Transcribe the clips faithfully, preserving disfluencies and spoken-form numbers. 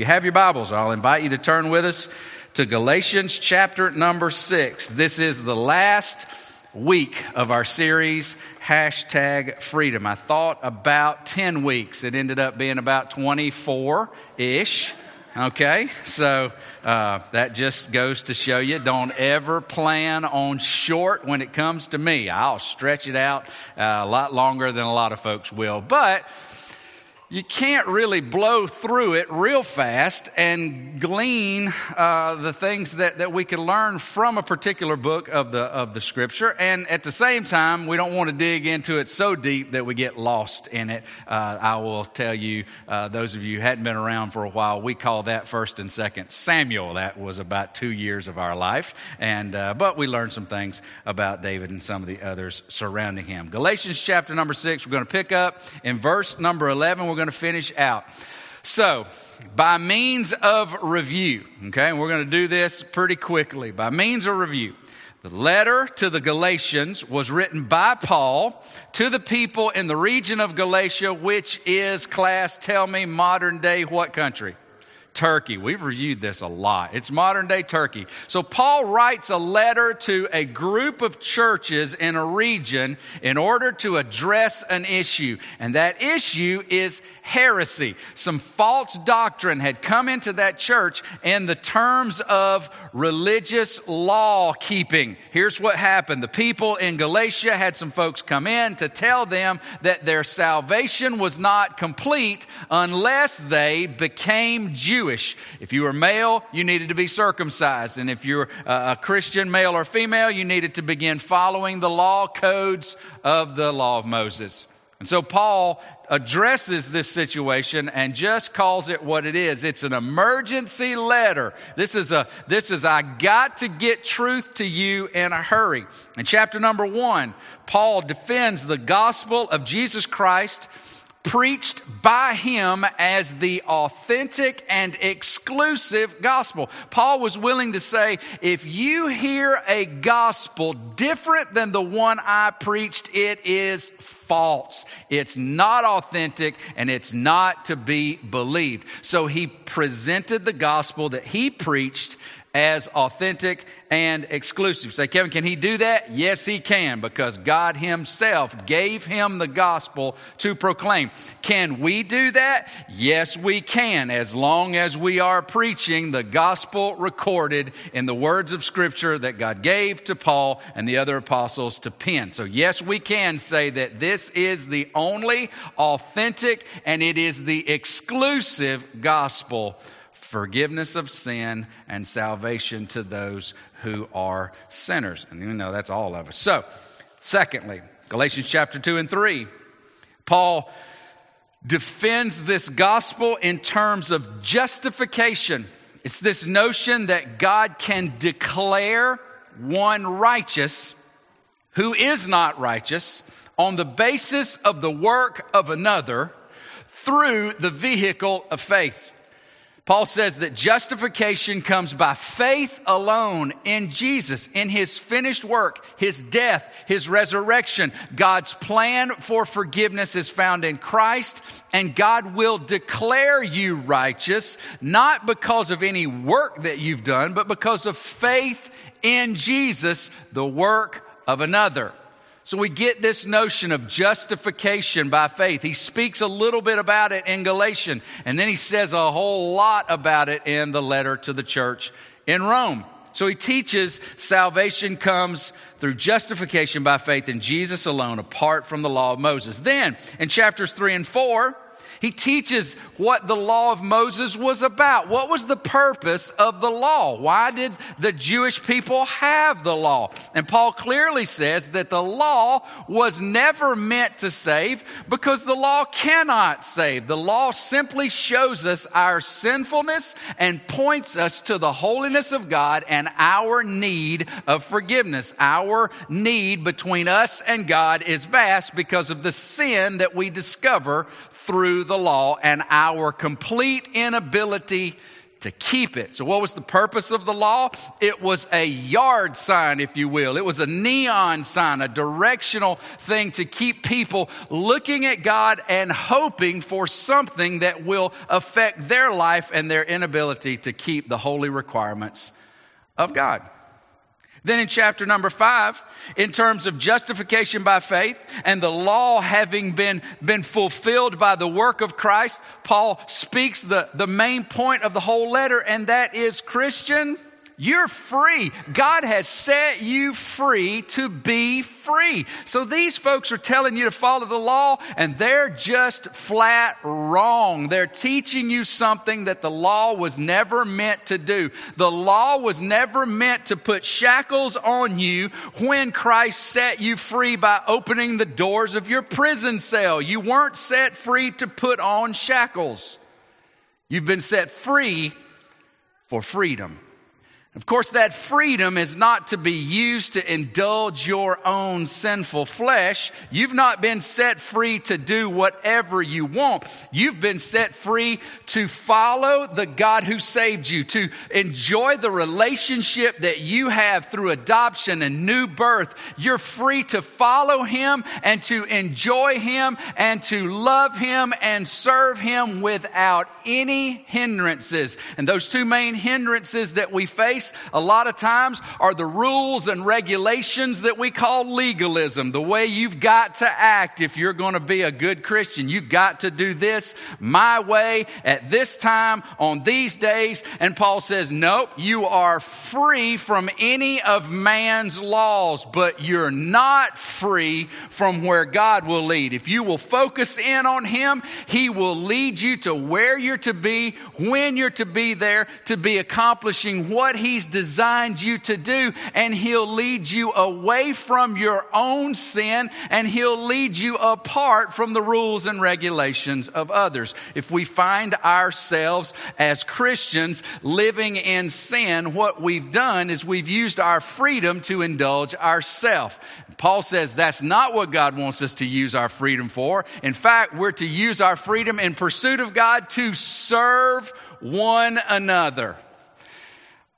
You have your Bibles. I'll invite you to turn with us to Galatians chapter number six. This is the last week of our series, hashtag freedom. I thought about ten weeks. It ended up being about twenty-four-ish. Okay, so uh, that just goes to show you, don't ever plan on short when it comes to me. I'll stretch it out uh, a lot longer than a lot of folks will, but you can't really blow through it real fast and glean uh, the things that, that we can learn from a particular book of the of the Scripture. And at the same time, we don't want to dig into it so deep that we get lost in it. Uh, I will tell you, uh, those of you who hadn't been around for a while, we call that First and Second Samuel. That was about two years of our life, and uh, but we learned some things about David and some of the others surrounding him. Galatians chapter number six, we're going to pick up in verse number eleven. We're going to finish out. So, by means of review, okay, and we're going to do this pretty quickly. By means of review, the letter to the Galatians was written by Paul to the people in the region of Galatia, which is, class, tell me, modern day what country? Turkey. We've reviewed this a lot. It's modern day Turkey. So Paul writes a letter to a group of churches in a region in order to address an issue. And that issue is heresy. Some false doctrine had come into that church in the terms of religious law keeping. Here's what happened. The people in Galatia had some folks come in to tell them that their salvation was not complete unless they became Jews. Jewish. If you were male, you needed to be circumcised. And if you're a Christian, male or female, you needed to begin following the law codes of the law of Moses. And so Paul addresses this situation and just calls it what it is. It's an emergency letter. This is a, this is, I got to get truth to you in a hurry. In chapter number one, Paul defends the gospel of Jesus Christ preached by him as the authentic and exclusive gospel. Paul was willing to say, if you hear a gospel different than the one I preached, it is false. It's not authentic and it's not to be believed. So he presented the gospel that he preached as authentic and exclusive. Say, Kevin, can he do that? Yes, he can, because God himself gave him the gospel to proclaim. Can we do that? Yes, we can, as long as we are preaching the gospel recorded in the words of Scripture that God gave to Paul and the other apostles to pen. So yes, we can say that this is the only authentic and it is the exclusive gospel. Forgiveness of sin and salvation to those who are sinners. And you know, that's all of us. So, secondly, Galatians chapter two and three, Paul defends this gospel in terms of justification. It's this notion that God can declare one righteous who is not righteous on the basis of the work of another through the vehicle of faith. Paul says that justification comes by faith alone in Jesus, in his finished work, his death, his resurrection. God's plan for forgiveness is found in Christ, and God will declare you righteous, not because of any work that you've done, but because of faith in Jesus, the work of another. So we get this notion of justification by faith. He speaks a little bit about it in Galatians, and then he says a whole lot about it in the letter to the church in Rome. So he teaches salvation comes through justification by faith in Jesus alone, apart from the law of Moses. Then in chapters three and four, he teaches what the law of Moses was about. What was the purpose of the law? Why did the Jewish people have the law? And Paul clearly says that the law was never meant to save, because the law cannot save. The law simply shows us our sinfulness and points us to the holiness of God and our need of forgiveness. Our need between us and God is vast because of the sin that we discover through the law and our complete inability to keep it. So what was the purpose of the law? It was a yard sign, if you will. It was a neon sign, a directional thing to keep people looking at God and hoping for something that will affect their life and their inability to keep the holy requirements of God. Then in chapter number five, in terms of justification by faith and the law having been, been fulfilled by the work of Christ, Paul speaks the, the main point of the whole letter, and that is, Christian, you're free. God has set you free to be free. So these folks are telling you to follow the law, and they're just flat wrong. They're teaching you something that the law was never meant to do. The law was never meant to put shackles on you when Christ set you free by opening the doors of your prison cell. You weren't set free to put on shackles. You've been set free for freedom. Of course, that freedom is not to be used to indulge your own sinful flesh. You've not been set free to do whatever you want. You've been set free to follow the God who saved you, to enjoy the relationship that you have through adoption and new birth. You're free to follow Him and to enjoy Him and to love Him and serve Him without any hindrances. And those two main hindrances that we face a lot of times are the rules and regulations that we call legalism, the way you've got to act if you're going to be a good Christian. You've got to do this my way at this time on these days. And Paul says, nope, you are free from any of man's laws, but you're not free from where God will lead. If you will focus in on Him, He will lead you to where you're to be, when you're to be there, to be accomplishing what He He's designed you to do, and He'll lead you away from your own sin, and He'll lead you apart from the rules and regulations of others. If we find ourselves as Christians living in sin, what we've done is we've used our freedom to indulge ourselves. Paul says that's not what God wants us to use our freedom for. In fact, we're to use our freedom in pursuit of God to serve one another.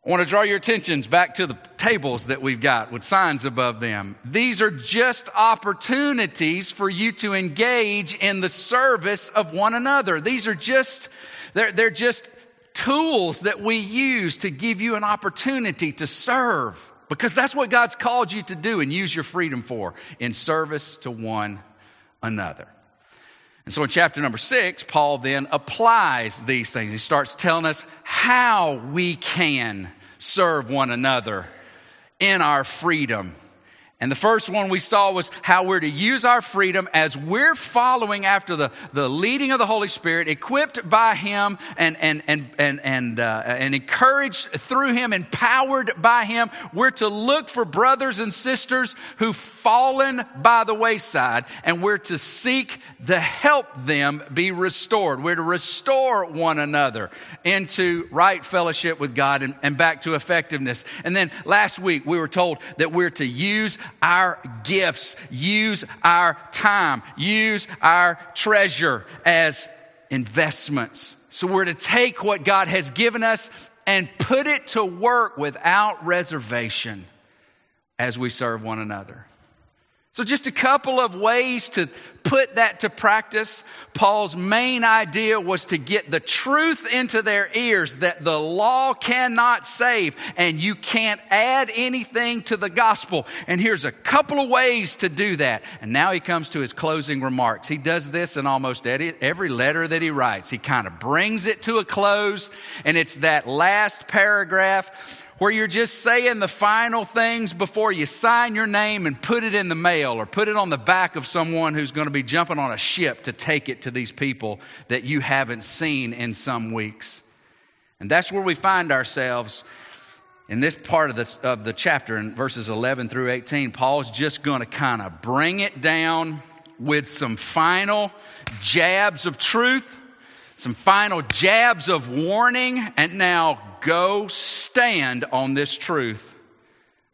I want to draw your attentions back to the tables that we've got with signs above them. These are just opportunities for you to engage in the service of one another. These are just, they're, they're just tools that we use to give you an opportunity to serve, because that's what God's called you to do and use your freedom for, in service to one another. And so in chapter number six, Paul then applies these things. He starts telling us how we can serve one another in our freedom. And the first one we saw was how we're to use our freedom as we're following after the, the leading of the Holy Spirit, equipped by Him and, and, and, and, and, uh, and encouraged through Him, empowered by Him. We're to look for brothers and sisters who've fallen by the wayside, and we're to seek to help them be restored. We're to restore one another into right fellowship with God and, and back to effectiveness. And then last week we were told that we're to use our gifts, use our time, use our treasure as investments. So we're to take what God has given us and put it to work without reservation as we serve one another. So just a couple of ways to put that to practice. Paul's main idea was to get the truth into their ears that the law cannot save and you can't add anything to the gospel. And here's a couple of ways to do that. And now he comes to his closing remarks. He does this in almost every letter that he writes. He kind of brings it to a close, and it's that last paragraph where you're just saying the final things before you sign your name and put it in the mail or put it on the back of someone who's going to be jumping on a ship to take it to these people that you haven't seen in some weeks. And that's where we find ourselves in this part of the, of the chapter, in verses eleven through eighteen. Paul's just going to kind of bring it down with some final jabs of truth, some final jabs of warning, and now go stand on this truth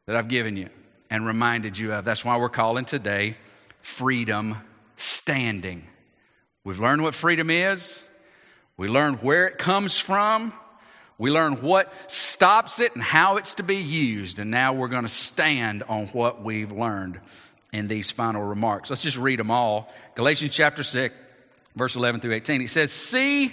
that I've given you and reminded you of. That's why we're calling today Freedom Standing. We've learned what freedom is. We learned where it comes from. We learned what stops it and how it's to be used. And now we're going to stand on what we've learned in these final remarks. Let's just read them all. Galatians chapter six, verse eleven through eighteen. It says, "See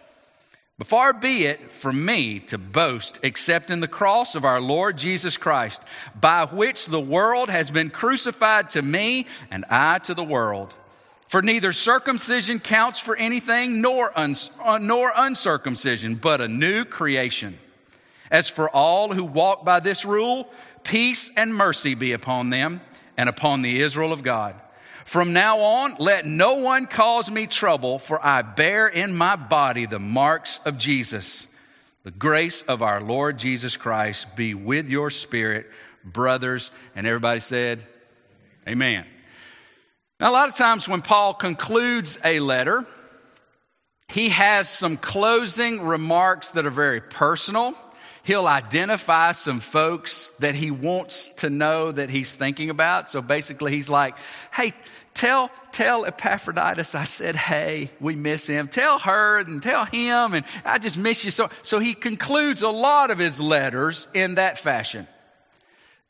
But far be it from me to boast except in the cross of our Lord Jesus Christ, by which the world has been crucified to me and I to the world. For neither circumcision counts for anything nor, uns- uh, nor uncircumcision, but a new creation. As for all who walk by this rule, peace and mercy be upon them and upon the Israel of God. From now on, let no one cause me trouble, for I bear in my body the marks of Jesus. The grace of our Lord Jesus Christ be with your spirit, brothers." And everybody said, amen. Now, a lot of times when Paul concludes a letter, he has some closing remarks that are very personal. He'll identify some folks that he wants to know that he's thinking about. So basically he's like, hey, tell tell Epaphroditus I said, hey, we miss him. Tell her and tell him, and I just miss you. So, so he concludes a lot of his letters in that fashion.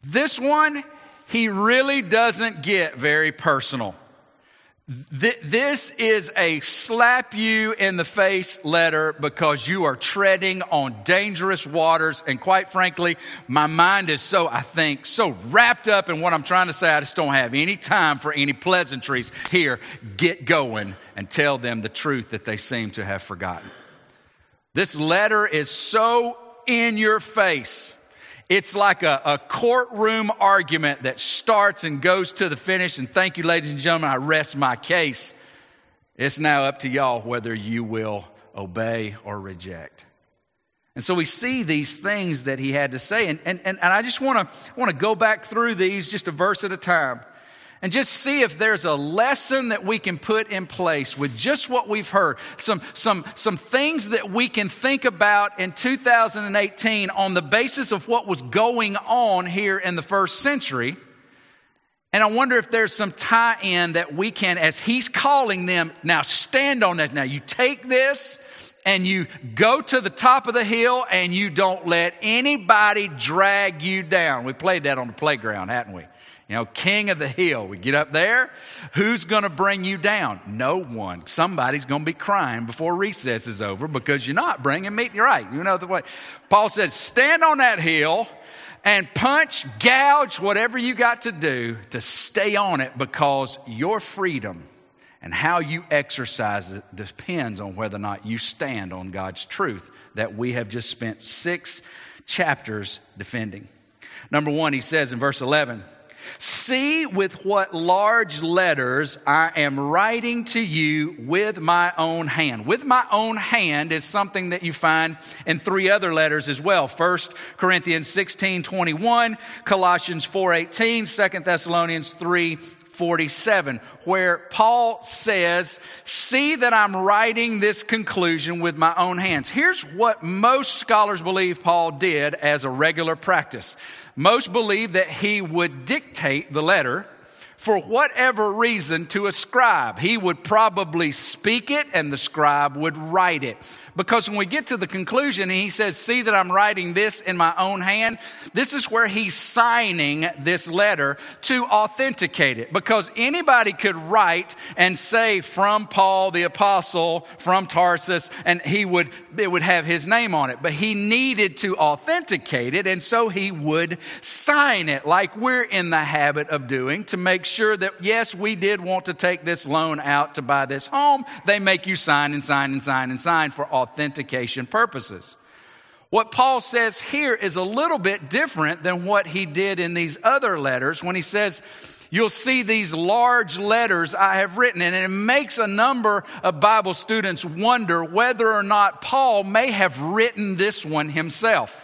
This one, he really doesn't get very personal. Th- this is a slap you in the face letter, because you are treading on dangerous waters. And quite frankly, my mind is so, I think, so wrapped up in what I'm trying to say, I just don't have any time for any pleasantries here. Get going and tell them the truth that they seem to have forgotten. This letter is so in your face. It's like a, a courtroom argument that starts and goes to the finish. And thank you, ladies and gentlemen, I rest my case. It's now up to y'all whether you will obey or reject. And so we see these things that he had to say. And, and, and I just want to want to go back through these just a verse at a time and just see if there's a lesson that we can put in place with just what we've heard. Some, some, some things that we can think about in two thousand eighteen on the basis of what was going on here in the first century. And I wonder if there's some tie-in that we can, as he's calling them, now stand on that. Now you take this and you go to the top of the hill and you don't let anybody drag you down. We played that on the playground, hadn't we? You know, king of the hill. We get up there. Who's going to bring you down? No one. Somebody's going to be crying before recess is over because you're not bringing meat. You're right. You know the way. Paul says, stand on that hill and punch, gouge, whatever you got to do to stay on it, because your freedom and how you exercise it depends on whether or not you stand on God's truth that we have just spent six chapters defending. Number one, he says in verse eleven, "See with what large letters I am writing to you with my own hand." With my own hand is something that you find in three other letters as well. First Corinthians sixteen twenty-one, Colossians four eighteen, Second Thessalonians three forty-seven, where Paul says, see that I'm writing this conclusion with my own hands. Here's what most scholars believe Paul did as a regular practice. Most believe that he would dictate the letter for whatever reason to a scribe. He would probably speak it and the scribe would write it. Because when we get to the conclusion, he says, see that I'm writing this in my own hand. This is where he's signing this letter to authenticate it. Because anybody could write and say, from Paul the apostle, from Tarsus, and he would, it would have his name on it. But he needed to authenticate it, and so he would sign it like we're in the habit of doing to make sure that, yes, we did want to take this loan out to buy this home. They make you sign and sign and sign and sign for all authentication purposes. What Paul says here is a little bit different than what he did in these other letters when he says, you'll see these large letters I have written. And it makes a number of Bible students wonder whether or not Paul may have written this one himself.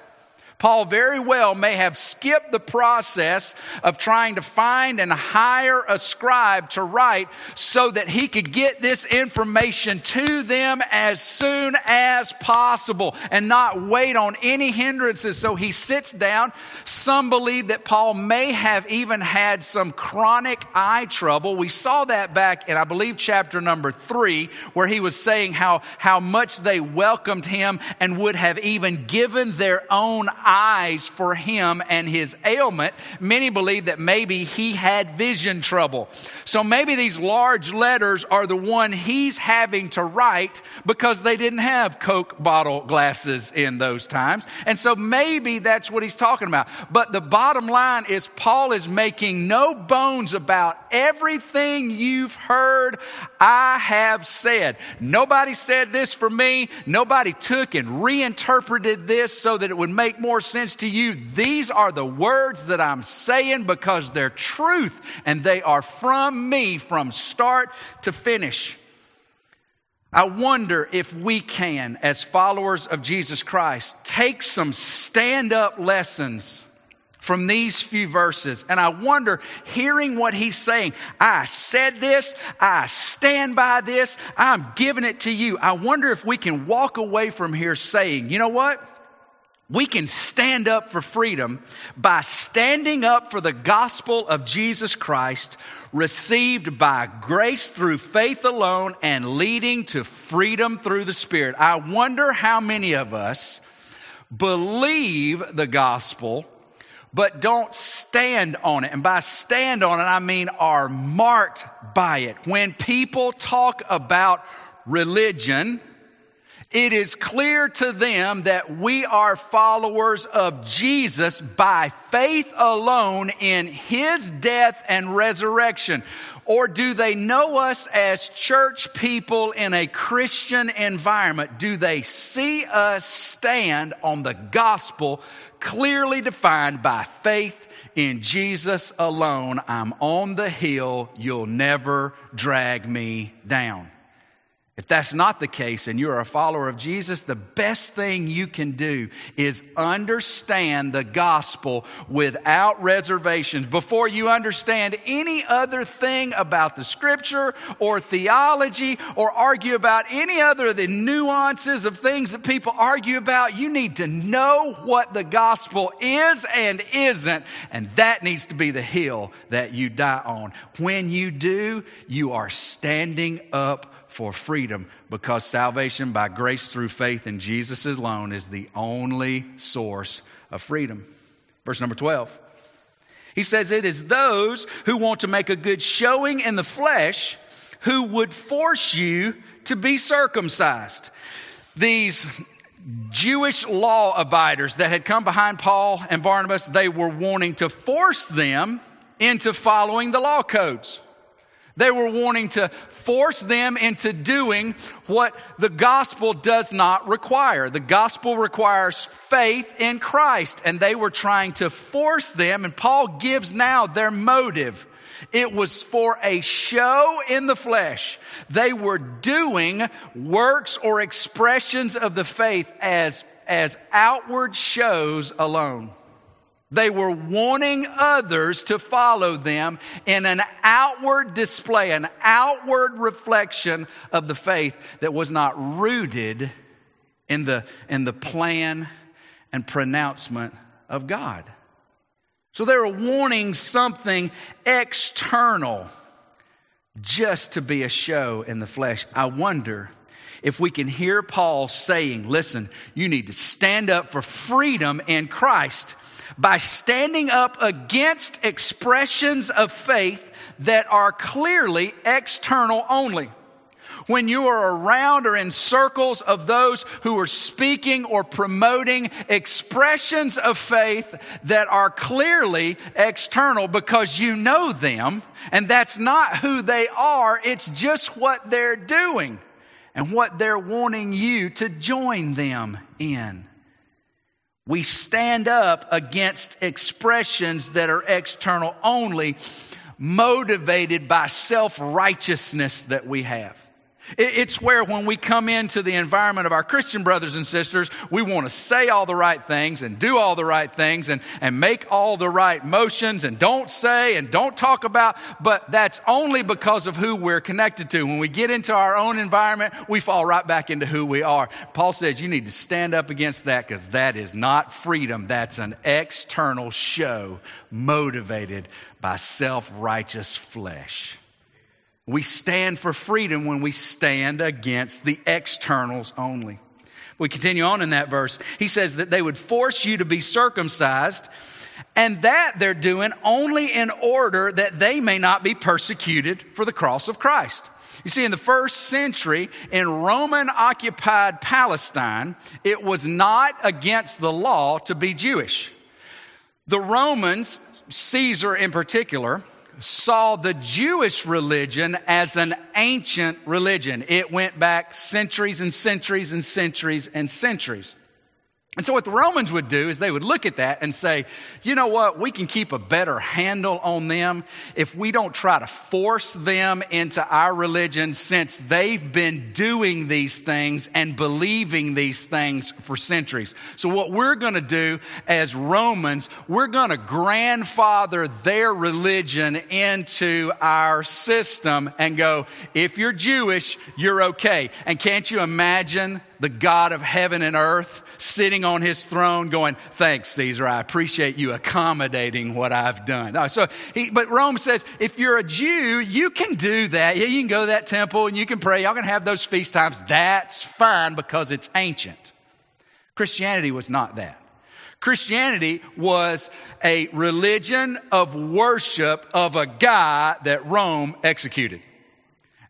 Paul very well may have skipped the process of trying to find and hire a scribe to write so that he could get this information to them as soon as possible and not wait on any hindrances. So he sits down. Some believe that Paul may have even had some chronic eye trouble. We saw that back in, I believe, chapter number three, where he was saying how, how much they welcomed him and would have even given their own eyes for him and his ailment. Many believe that maybe he had vision trouble. So maybe these large letters are the one he's having to write because they didn't have Coke bottle glasses in those times. And so maybe that's what he's talking about. But the bottom line is Paul is making no bones about everything you've heard I have said. Nobody said this for me. Nobody took and reinterpreted this so that it would make more sense to you. These are the words that I'm saying because they're truth and they are from me from start to finish. I wonder if we can, as followers of Jesus Christ, take some stand-up lessons from these few verses. And I wonder, hearing what he's saying, I said this, I stand by this, I'm giving it to you. I wonder if we can walk away from here saying, you know what? We can stand up for freedom by standing up for the gospel of Jesus Christ, received by grace through faith alone and leading to freedom through the Spirit. I wonder how many of us believe the gospel but don't stand on it. And by stand on it, I mean are marked by it. When people talk about religion, it is clear to them that we are followers of Jesus by faith alone in his death and resurrection. Or do they know us as church people in a Christian environment? Do they see us stand on the gospel clearly defined by faith in Jesus alone? I'm on the hill, you'll never drag me down. If that's not the case and you're a follower of Jesus, the best thing you can do is understand the gospel without reservations. Before you understand any other thing about the scripture or theology or argue about any other of the nuances of things that people argue about, you need to know what the gospel is and isn't. And that needs to be the hill that you die on. When you do, you are standing up for freedom, because salvation by grace through faith in Jesus alone is the only source of freedom. Verse number twelve. He says, it is those who want to make a good showing in the flesh who would force you to be circumcised. These Jewish law abiders that had come behind Paul and Barnabas, they were wanting to force them into following the law codes. They were wanting to force them into doing what the gospel does not require. The gospel requires faith in Christ, and they were trying to force them, and Paul gives now their motive. It was for a show in the flesh. They were doing works or expressions of the faith as, as outward shows alone. They were wanting others to follow them in an outward display, an outward reflection of the faith that was not rooted in the, in the plan and pronouncement of God. So they were wanting something external just to be a show in the flesh. I wonder if we can hear Paul saying, listen, you need to stand up for freedom in Christ by standing up against expressions of faith that are clearly external only. When you are around or in circles of those who are speaking or promoting expressions of faith that are clearly external because you know them, and that's not who they are, it's just what they're doing and what they're wanting you to join them in. We stand up against expressions that are external only, motivated by self-righteousness that we have. It's where when we come into the environment of our Christian brothers and sisters, we want to say all the right things and do all the right things and, and make all the right motions and don't say and don't talk about, but that's only because of who we're connected to. When we get into our own environment, we fall right back into who we are. Paul says you need to stand up against that because that is not freedom. That's an external show motivated by self-righteous flesh. We stand for freedom when we stand against the externals only. We continue on in that verse. He says that they would force you to be circumcised, and that they're doing only in order that they may not be persecuted for the cross of Christ. You see, in the first century, in Roman-occupied Palestine, it was not against the law to be Jewish. The Romans, Caesar in particular, saw the Jewish religion as an ancient religion. It went back centuries and centuries and centuries and centuries. And so what the Romans would do is they would look at that and say, you know what, we can keep a better handle on them if we don't try to force them into our religion since they've been doing these things and believing these things for centuries. So what we're going to do as Romans, we're going to grandfather their religion into our system and go, if you're Jewish, you're okay. And can't you imagine the God of heaven and earth sitting on his throne going, thanks, Caesar, I appreciate you accommodating what I've done. So, he, but Rome says, if you're a Jew, you can do that. Yeah, you can go to that temple and you can pray. Y'all can have those feast times. That's fine because it's ancient. Christianity was not that. Christianity was a religion of worship of a guy that Rome executed.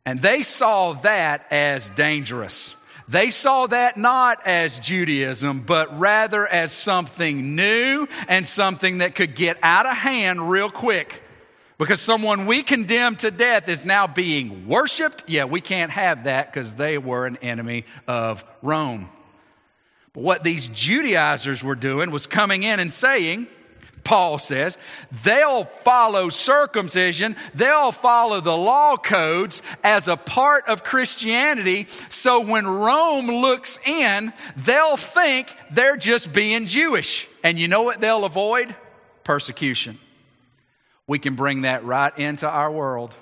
And they saw that as dangerous. They saw that not as Judaism, but rather as something new and something that could get out of hand real quick. Because someone we condemn to death is now being worshiped. Yeah, we can't have that because they were an enemy of Rome. But what these Judaizers were doing was coming in and saying, Paul says, they'll follow circumcision, they'll follow the law codes as a part of Christianity, so when Rome looks in, they'll think they're just being Jewish. And you know what they'll avoid? Persecution. We can bring that right into our world.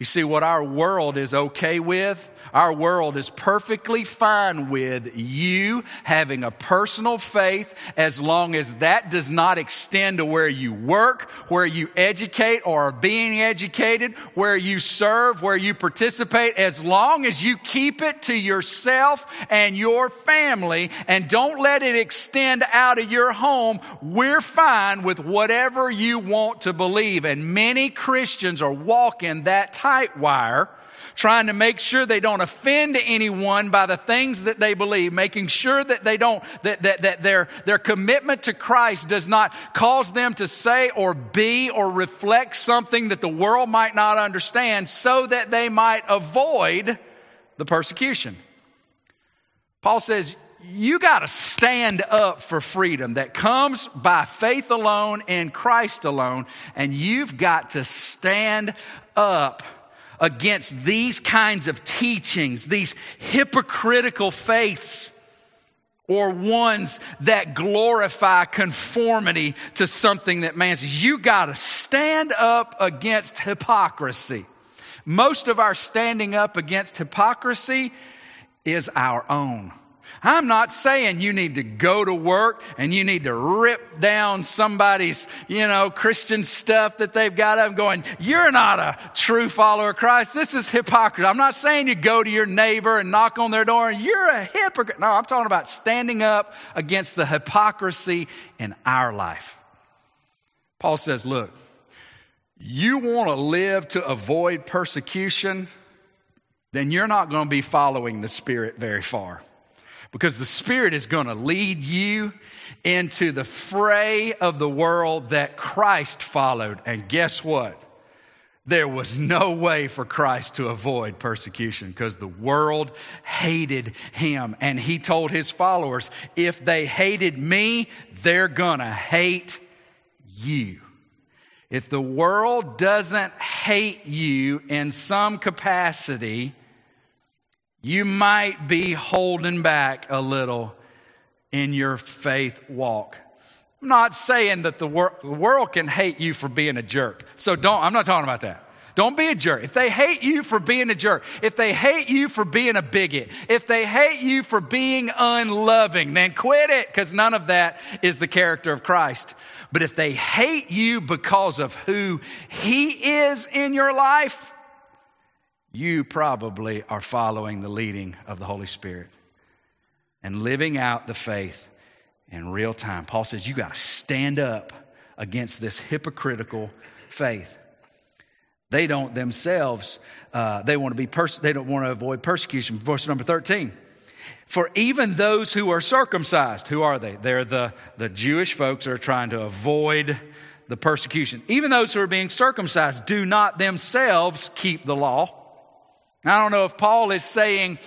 You see, what our world is okay with, our world is perfectly fine with you having a personal faith as long as that does not extend to where you work, where you educate or are being educated, where you serve, where you participate, as long as you keep it to yourself and your family and don't let it extend out of your home, we're fine with whatever you want to believe. And many Christians are walking that type tight wire, trying to make sure they don't offend anyone by the things that they believe, making sure that they don't, that, that, that their, their commitment to Christ does not cause them to say or be or reflect something that the world might not understand so that they might avoid the persecution. Paul says, you got to stand up for freedom that comes by faith alone in Christ alone, and you've got to stand up against these kinds of teachings, these hypocritical faiths, or ones that glorify conformity to something that man says. You got to stand up against hypocrisy. Most of our standing up against hypocrisy is our own. I'm not saying you need to go to work and you need to rip down somebody's, you know, Christian stuff that they've got up going, you're not a true follower of Christ. This is hypocrisy. I'm not saying you go to your neighbor and knock on their door and you're a hypocrite. No, I'm talking about standing up against the hypocrisy in our life. Paul says, look, you want to live to avoid persecution, then you're not going to be following the Spirit very far. Because the Spirit is going to lead you into the fray of the world that Christ followed. And guess what? There was no way for Christ to avoid persecution because the world hated him. And he told his followers, if they hated me, they're going to hate you. If the world doesn't hate you in some capacity, You might be holding back a little in your faith walk. I'm not saying that the, wor- the world can hate you for being a jerk. So don't, I'm not talking about that. Don't be a jerk. If they hate you for being a jerk, if they hate you for being a bigot, if they hate you for being unloving, then quit it, because none of that is the character of Christ. But if they hate you because of who he is in your life, you probably are following the leading of the Holy Spirit and living out the faith in real time. Paul says you got to stand up against this hypocritical faith. They don't themselves, uh, they want to be, pers- they don't want to avoid persecution. Verse number thirteen. For even those who are circumcised, who are they? They're the, the Jewish folks who are trying to avoid the persecution. Even those who are being circumcised do not themselves keep the law. Now, I don't know if Paul is saying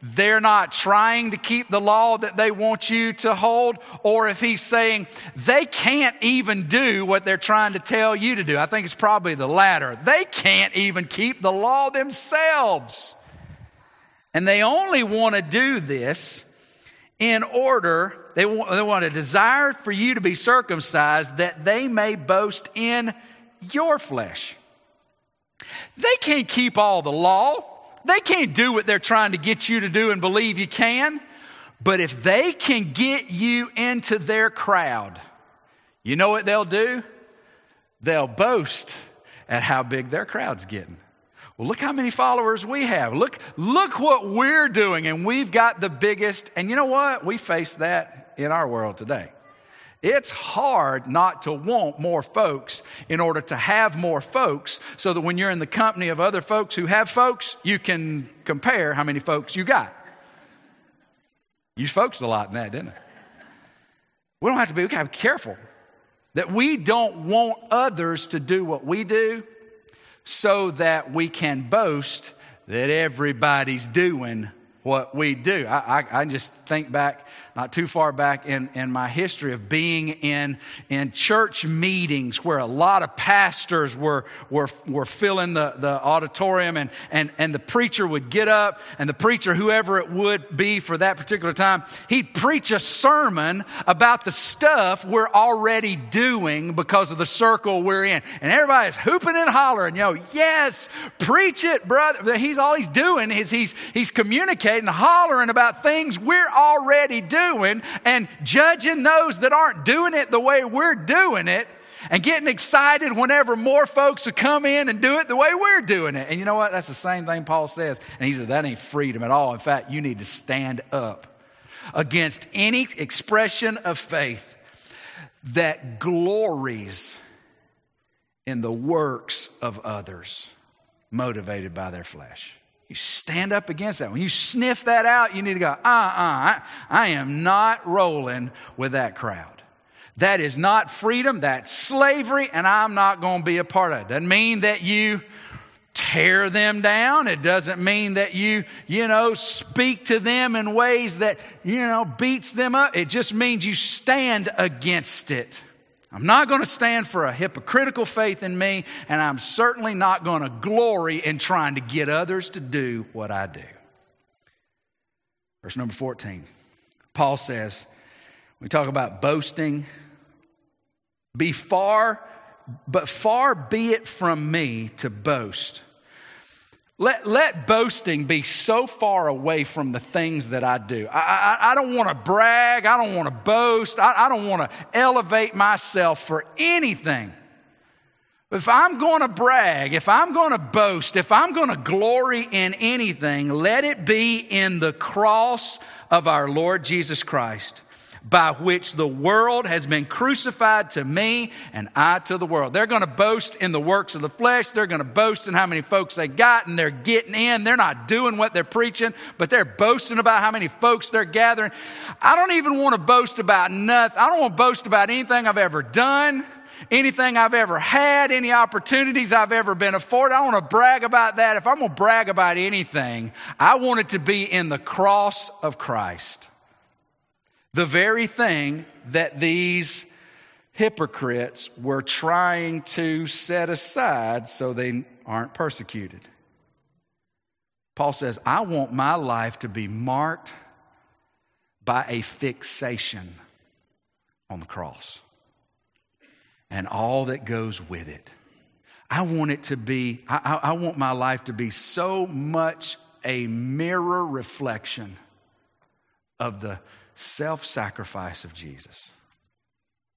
they're not trying to keep the law that they want you to hold, or if he's saying they can't even do what they're trying to tell you to do. I think it's probably the latter. They can't even keep the law themselves. And they only want to do this in order, they want, they want a desire for you to be circumcised that they may boast in your flesh. They can't keep all the law. They can't do what they're trying to get you to do and believe you can. But if they can get you into their crowd, you know what they'll do? They'll boast at how big their crowd's getting. Well, look how many followers we have. Look, look what we're doing, and we've got the biggest. And you know what? We face that in our world today. It's hard not to want more folks in order to have more folks, so that when you're in the company of other folks who have folks, you can compare how many folks you got. You folks a lot in that, didn't it? We don't have to be, we gotta be careful that we don't want others to do what we do so that we can boast that everybody's doing what we do. I, I, I just think back, not too far back in, in my history of being in in church meetings where a lot of pastors were were were filling the, the auditorium, and, and and the preacher would get up, and the preacher, whoever it would be for that particular time, he'd preach a sermon about the stuff we're already doing because of the circle we're in. And everybody's hooping and hollering, yo, yes, preach it, brother. He's all he's doing is he's he's communicating and hollering about things we're already doing and judging those that aren't doing it the way we're doing it, and getting excited whenever more folks will come in and do it the way we're doing it. And you know what? That's the same thing Paul says. And he said, that ain't freedom at all. In fact, you need to stand up against any expression of faith that glories in the works of others motivated by their flesh. You stand up against that. When you sniff that out, you need to go, uh-uh, I, I am not rolling with that crowd. That is not freedom, that's slavery, and I'm not going to be a part of it. Doesn't mean that you tear them down. It doesn't mean that you, you know, speak to them in ways that, you know, beats them up. It just means you stand against it. I'm not going to stand for a hypocritical faith in me, and I'm certainly not going to glory in trying to get others to do what I do. Verse number fourteen, Paul says, we talk about boasting, be far, but far be it from me to boast. Let let boasting be so far away from the things that I do. I I, I don't want to brag. I don't want to boast. I, I don't want to elevate myself for anything. If I'm going to brag, if I'm going to boast, if I'm going to glory in anything, let it be in the cross of our Lord Jesus Christ, by which the world has been crucified to me and I to the world. They're going to boast in the works of the flesh. They're going to boast in how many folks they got and they're getting in. They're not doing what they're preaching, but they're boasting about how many folks they're gathering. I don't even want to boast about nothing. I don't want to boast about anything I've ever done, anything I've ever had, any opportunities I've ever been afforded. I want to brag about that. If I'm going to brag about anything, I want it to be in the cross of Christ. The very thing that these hypocrites were trying to set aside so they aren't persecuted. Paul says, I want my life to be marked by a fixation on the cross and all that goes with it. I want it to be, I, I want my life to be so much a mirror reflection of the self-sacrifice of Jesus.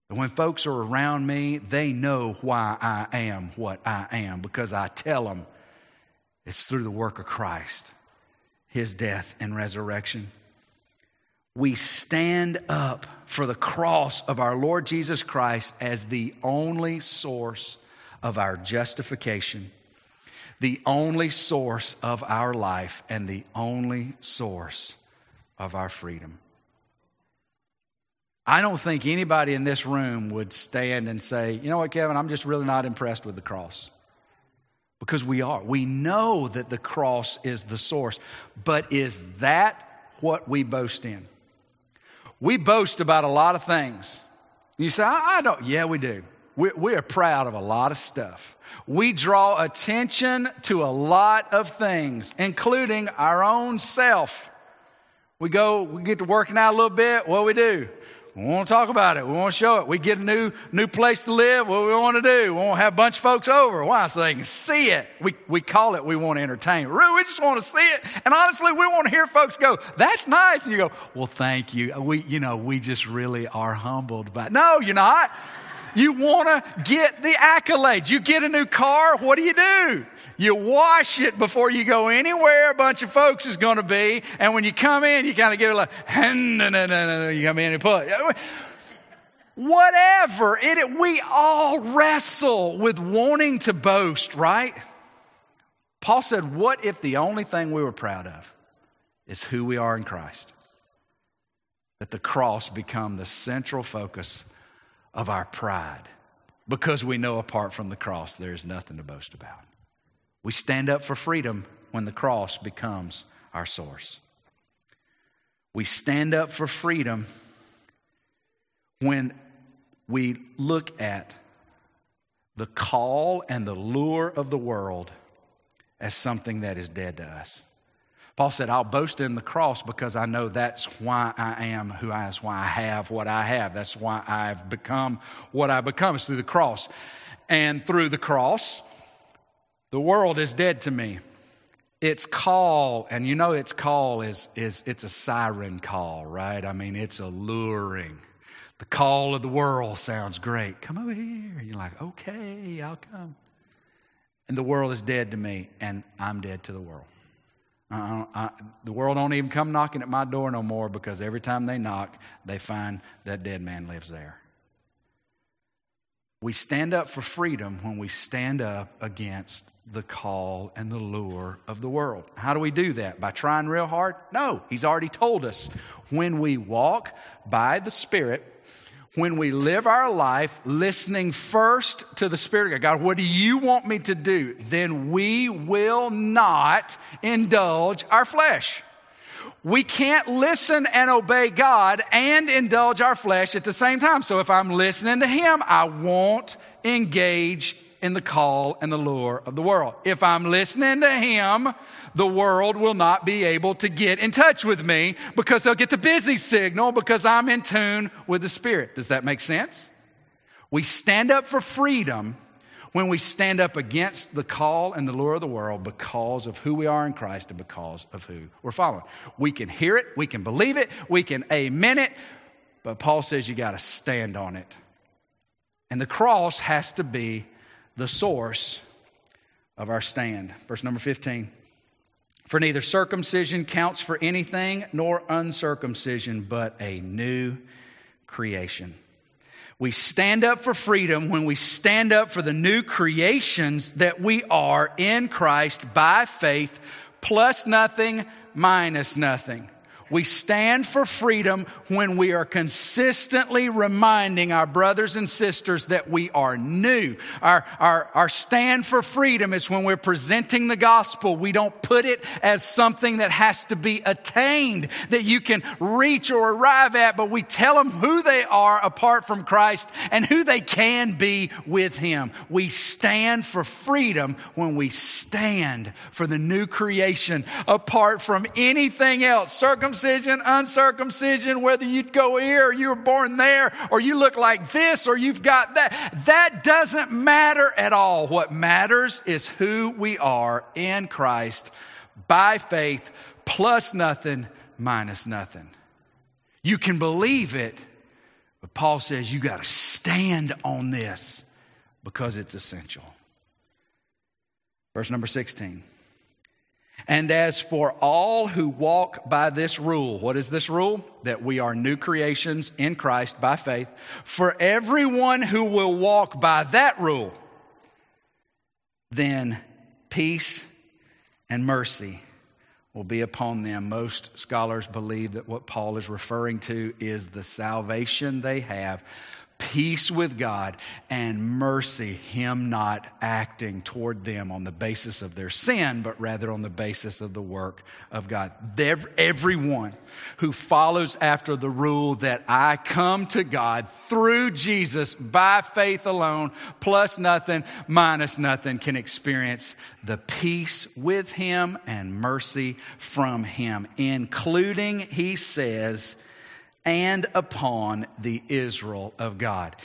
And when folks are around me, they know why I am what I am, because I tell them it's through the work of Christ, his death and resurrection. We stand up for the cross of our Lord Jesus Christ as the only source of our justification, the only source of our life, and the only source of our freedom. I don't think anybody in this room would stand and say, you know what, Kevin, I'm just really not impressed with the cross. Because we are. We know that the cross is the source. But is that what we boast in? We boast about a lot of things. You say, I, I don't. Yeah, we do. We're, we're proud of a lot of stuff. We draw attention to a lot of things, including our own self. We go, we get to working out a little bit. What do we do? We want to talk about it. We want to show it. We get a new new place to live. What do we want to do? We want to have a bunch of folks over. Why? So they can see it. We we call it, we want to entertain. Really, we just want to see it. And honestly, we want to hear folks go, that's nice. And you go, well, thank you. We, you know, we just really are humbled by it. No, you're not. You want to get the accolades. You get a new car. What do you do? You wash it before you go anywhere. A bunch of folks is going to be. And when you come in, you kind of give it like, no, no, no, no, you come in and put. Whatever. It, we all wrestle with wanting to boast, right? Paul said, what if the only thing we were proud of is who we are in Christ? That the cross become the central focus of our pride, because we know apart from the cross, there is nothing to boast about. We stand up for freedom when the cross becomes our source. We stand up for freedom when we look at the call and the lure of the world as something that is dead to us. Paul said, I'll boast in the cross because I know that's why I am who I am, that's why I have what I have. That's why I've become what I become. It's through the cross. And through the cross, the world is dead to me. Its call, and you know its call is, is it's a siren call, right? I mean, it's alluring. The call of the world sounds great. Come over here. And you're like, okay, I'll come. And the world is dead to me, and I'm dead to the world. I don't, I, the world don't even come knocking at my door no more, because every time they knock, they find that dead man lives there. We stand up for freedom when we stand up against the call and the lure of the world. How do we do that? By trying real hard? No, he's already told us. When we walk by the Spirit, when we live our life listening first to the Spirit of God, what do you want me to do? Then we will not indulge our flesh. We can't listen and obey God and indulge our flesh at the same time. So if I'm listening to him, I won't engage in the call and the lure of the world. If I'm listening to him, the world will not be able to get in touch with me, because they'll get the busy signal, because I'm in tune with the Spirit. Does that make sense? We stand up for freedom when we stand up against the call and the lure of the world, because of who we are in Christ and because of who we're following. We can hear it, we can believe it, we can amen it, but Paul says you got to stand on it. And the cross has to be the source of our stand. Verse number fifteen. For neither circumcision counts for anything nor uncircumcision, but a new creation. We stand up for freedom when we stand up for the new creations that we are in Christ by faith, plus nothing, minus nothing. We stand for freedom when we are consistently reminding our brothers and sisters that we are new. Our, our, our stand for freedom is when we're presenting the gospel. We don't put it as something that has to be attained, that you can reach or arrive at, but we tell them who they are apart from Christ and who they can be with Him. We stand for freedom when we stand for the new creation apart from anything else. Circumcision, uncircumcision, whether you'd go here or you were born there or you look like this or you've got that. That doesn't matter at all. What matters is who we are in Christ by faith, plus nothing, minus nothing. You can believe it, but Paul says you got to stand on this because it's essential. Verse number sixteen. And as for all who walk by this rule, what is this rule? That we are new creations in Christ by faith. For everyone who will walk by that rule, then peace and mercy will be upon them. Most scholars believe that what Paul is referring to is the salvation they have. Peace with God and mercy, Him not acting toward them on the basis of their sin, but rather on the basis of the work of God. Everyone who follows after the rule that I come to God through Jesus by faith alone, plus nothing, minus nothing, can experience the peace with Him and mercy from Him, including, he says, and upon the Israel of God.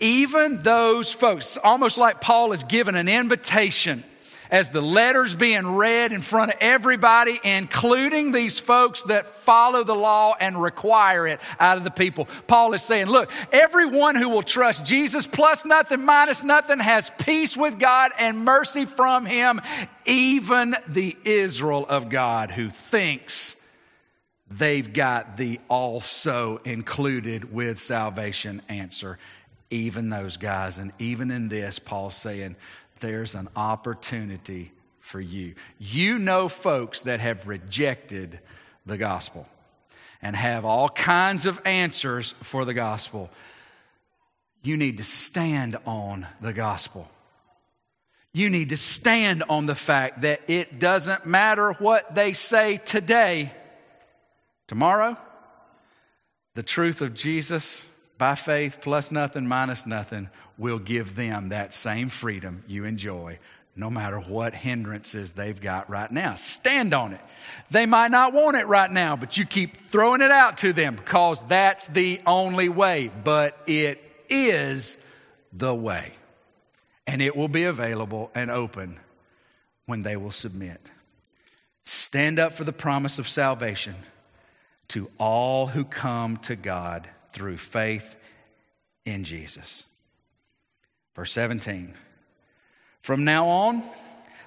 Even those folks, almost like Paul is given an invitation as the letter's being read in front of everybody, including these folks that follow the law and require it out of the people. Paul is saying, look, everyone who will trust Jesus, plus nothing, minus nothing, has peace with God and mercy from Him, even the Israel of God who thinks they've got the also included with salvation answer. Even those guys. And even in this, Paul's saying, there's an opportunity for you. You know folks that have rejected the gospel and have all kinds of answers for the gospel. You need to stand on the gospel. You need to stand on the fact that it doesn't matter what they say today. Tomorrow, the truth of Jesus by faith, plus nothing, minus nothing, will give them that same freedom you enjoy, no matter what hindrances they've got right now. Stand on it. They might not want it right now, but you keep throwing it out to them because that's the only way. But it is the way. And it will be available and open when they will submit. Stand up for the promise of salvation to all who come to God through faith in Jesus. Verse seventeen. From now on,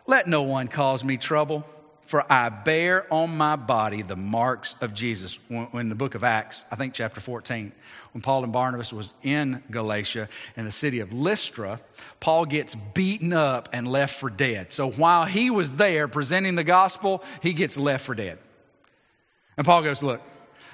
let no one cause me trouble, for I bear on my body the marks of Jesus. In the book of Acts, I think chapter fourteen, when Paul and Barnabas was in Galatia, in the city of Lystra, Paul gets beaten up and left for dead. So while he was there presenting the gospel, he gets left for dead. And Paul goes, look,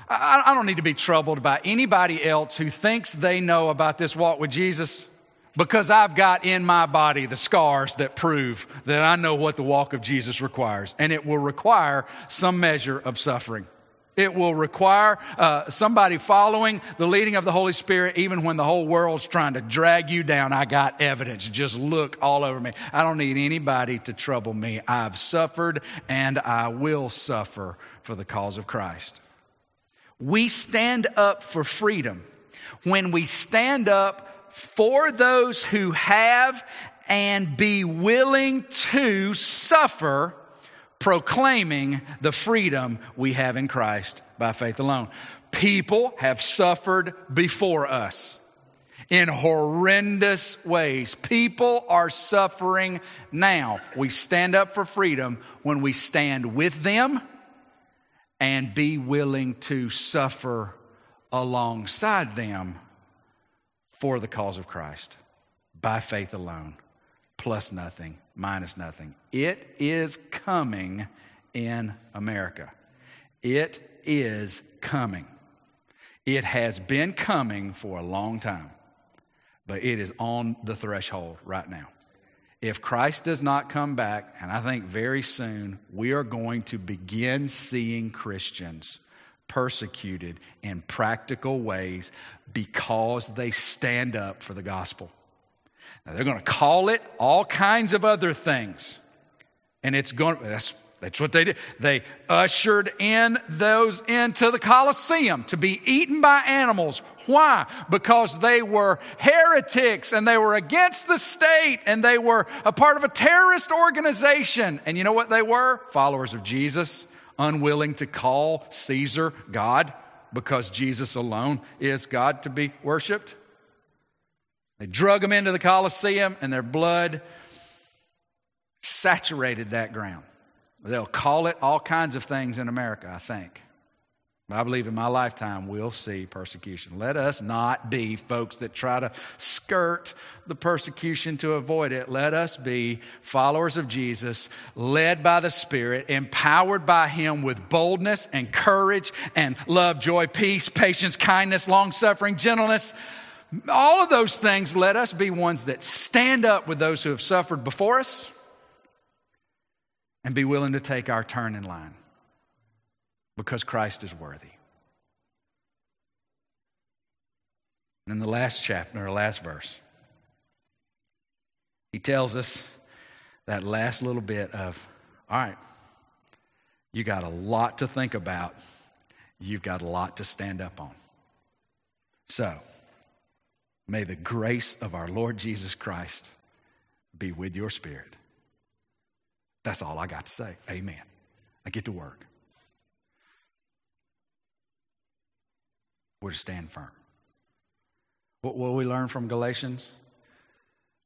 I don't need to be troubled by anybody else who thinks they know about this walk with Jesus, because I've got in my body the scars that prove that I know what the walk of Jesus requires. And it will require some measure of suffering. It will require uh, somebody following the leading of the Holy Spirit, even when the whole world's trying to drag you down. I got evidence. Just look all over me. I don't need anybody to trouble me. I've suffered and I will suffer for the cause of Christ. We stand up for freedom when we stand up for those who have and be willing to suffer, proclaiming the freedom we have in Christ by faith alone. People have suffered before us in horrendous ways. People are suffering now. We stand up for freedom when we stand with them and be willing to suffer alongside them for the cause of Christ by faith alone, plus nothing, minus nothing. It is coming in America. It is coming. It has been coming for a long time, but it is on the threshold right now. If Christ does not come back, and I think very soon, we are going to begin seeing Christians persecuted in practical ways because they stand up for the gospel. Now, they're going to call it all kinds of other things, and it's going. That's that's what they did. They ushered in those into the Colosseum to be eaten by animals. Why? Because they were heretics and they were against the state and they were a part of a terrorist organization. And you know what they were? Followers of Jesus, unwilling to call Caesar God because Jesus alone is God to be worshiped. They drug them into the Colosseum and their blood saturated that ground. They'll call it all kinds of things in America, I think. But I believe in my lifetime we'll see persecution. Let us not be folks that try to skirt the persecution to avoid it. Let us be followers of Jesus, led by the Spirit, empowered by Him with boldness and courage and love, joy, peace, patience, kindness, long-suffering, gentleness. All of those things, let us be ones that stand up with those who have suffered before us, and be willing to take our turn in line because Christ is worthy. And in the last chapter, or last verse, He tells us that last little bit of, all right, you got a lot to think about. You've got a lot to stand up on. So, may the grace of our Lord Jesus Christ be with your spirit. That's all I got to say. Amen. I get to work. We're to stand firm. What will we learn from Galatians?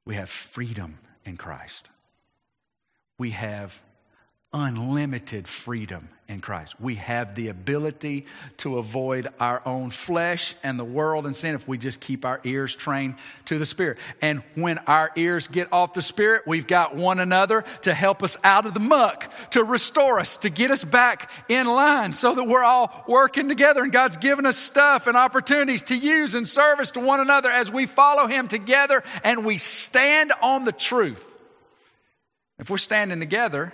We have freedom in Christ. We have unlimited freedom in Christ. We have the ability to avoid our own flesh and the world and sin if we just keep our ears trained to the Spirit. And when our ears get off the Spirit, we've got one another to help us out of the muck, to restore us, to get us back in line so that we're all working together. And God's given us stuff and opportunities to use in service to one another as we follow Him together and we stand on the truth. If we're standing together,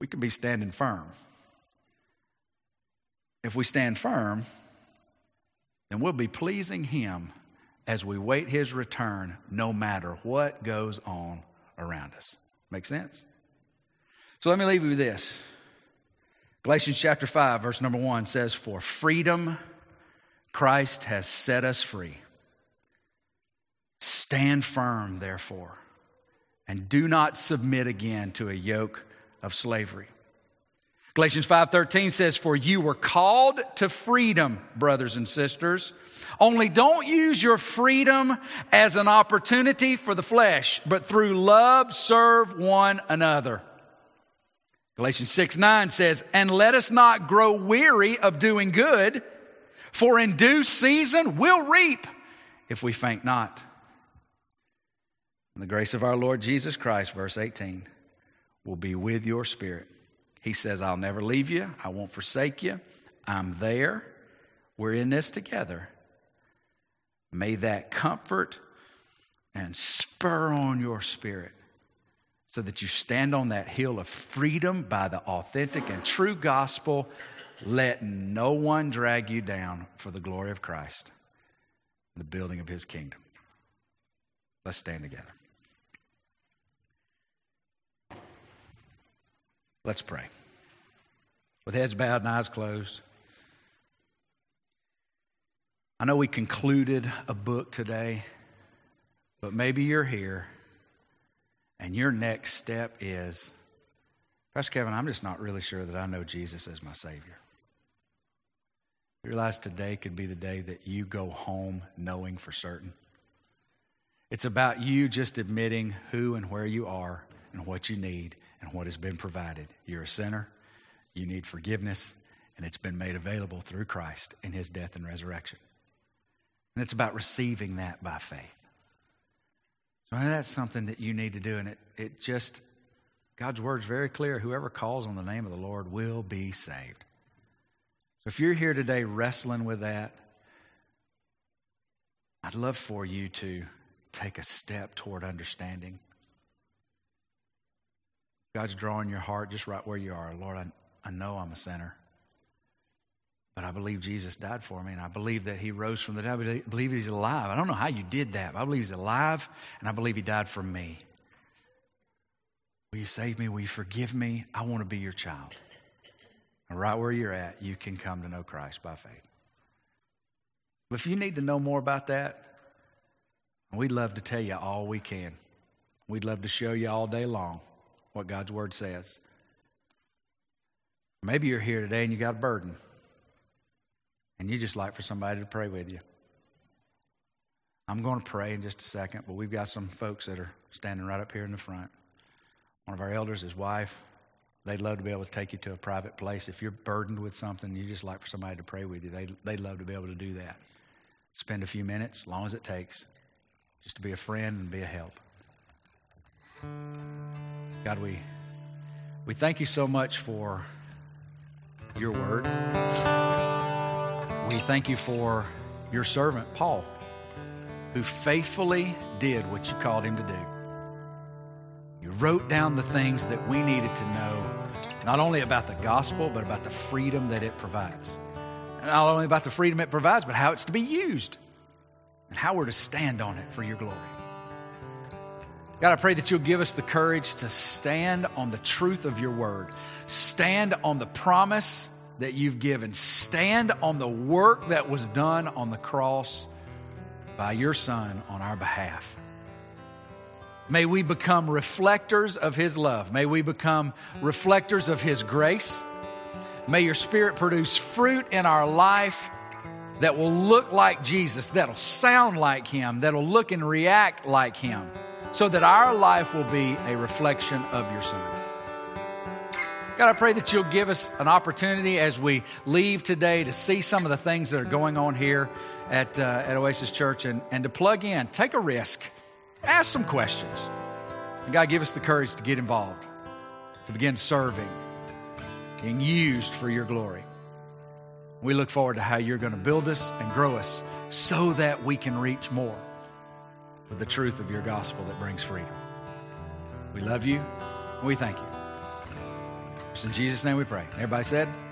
we can be standing firm. If we stand firm, then we'll be pleasing Him as we wait His return no matter what goes on around us. Make sense? So let me leave you with this. Galatians chapter five, verse number one says, "For freedom, Christ has set us free. Stand firm, therefore, and do not submit again to a yoke of slavery." Galatians five thirteen says, "For you were called to freedom, brothers and sisters. Only don't use your freedom as an opportunity for the flesh, but through love serve one another." Galatians six nine says, "And let us not grow weary of doing good, for in due season we'll reap if we faint not." In the grace of our Lord Jesus Christ, verse eighteen, will be with your spirit. He says, "I'll never leave you. I won't forsake you. I'm there. We're in this together." May that comfort and spur on your spirit so that you stand on that hill of freedom by the authentic and true gospel, letting no one drag you down for the glory of Christ, the building of His kingdom. Let's stand together. Let's pray. With heads bowed and eyes closed. I know we concluded a book today, but maybe you're here and your next step is, "Pastor Kevin, I'm just not really sure that I know Jesus as my Savior." You realize today could be the day that you go home knowing for certain. It's about you just admitting who and where you are and what you need and what has been provided. You're a sinner, you need forgiveness, and it's been made available through Christ in His death and resurrection. And it's about receiving that by faith. So that's something that you need to do, and it, it just God's word's very clear. Whoever calls on the name of the Lord will be saved. So if you're here today wrestling with that, I'd love for you to take a step toward understanding. God's drawing your heart just right where you are. Lord, I, I know I'm a sinner, but I believe Jesus died for me, and I believe that he rose from the dead. I believe he's alive. I don't know how you did that, but I believe he's alive, and I believe he died for me. Will you save me? Will you forgive me? I want to be your child. And right where you're at, you can come to know Christ by faith. But if you need to know more about that, we'd love to tell you all we can. We'd love to show you all day long what God's word says. Maybe you're here today and you got a burden, and you just like for somebody to pray with you. I'm going to pray in just a second, but we've got some folks that are standing right up here in the front. One of our elders, his wife, they'd love to be able to take you to a private place. If you're burdened with something, you just like for somebody to pray with you, they'd, they'd love to be able to do that. Spend a few minutes, as long as it takes, just to be a friend and be a help. God, we, we thank you so much for your word. We thank you for your servant, Paul, who faithfully did what you called him to do. You wrote down the things that we needed to know, not only about the gospel, but about the freedom that it provides. And not only about the freedom it provides, but how it's to be used and how we're to stand on it for your glory. God, I pray that you'll give us the courage to stand on the truth of your word, stand on the promise that you've given, stand on the work that was done on the cross by your Son on our behalf. May we become reflectors of his love. May we become reflectors of his grace. May your Spirit produce fruit in our life that will look like Jesus, that'll sound like him, that'll look and react like him, so that our life will be a reflection of your Son. God, I pray that you'll give us an opportunity as we leave today to see some of the things that are going on here at, uh, at Oasis Church and, and to plug in, take a risk, ask some questions. And God, give us the courage to get involved, to begin serving, being used for your glory. We look forward to how you're going to build us and grow us so that we can reach more with the truth of your gospel that brings freedom. We love you, and we thank you. It's in Jesus' name we pray. Everybody said?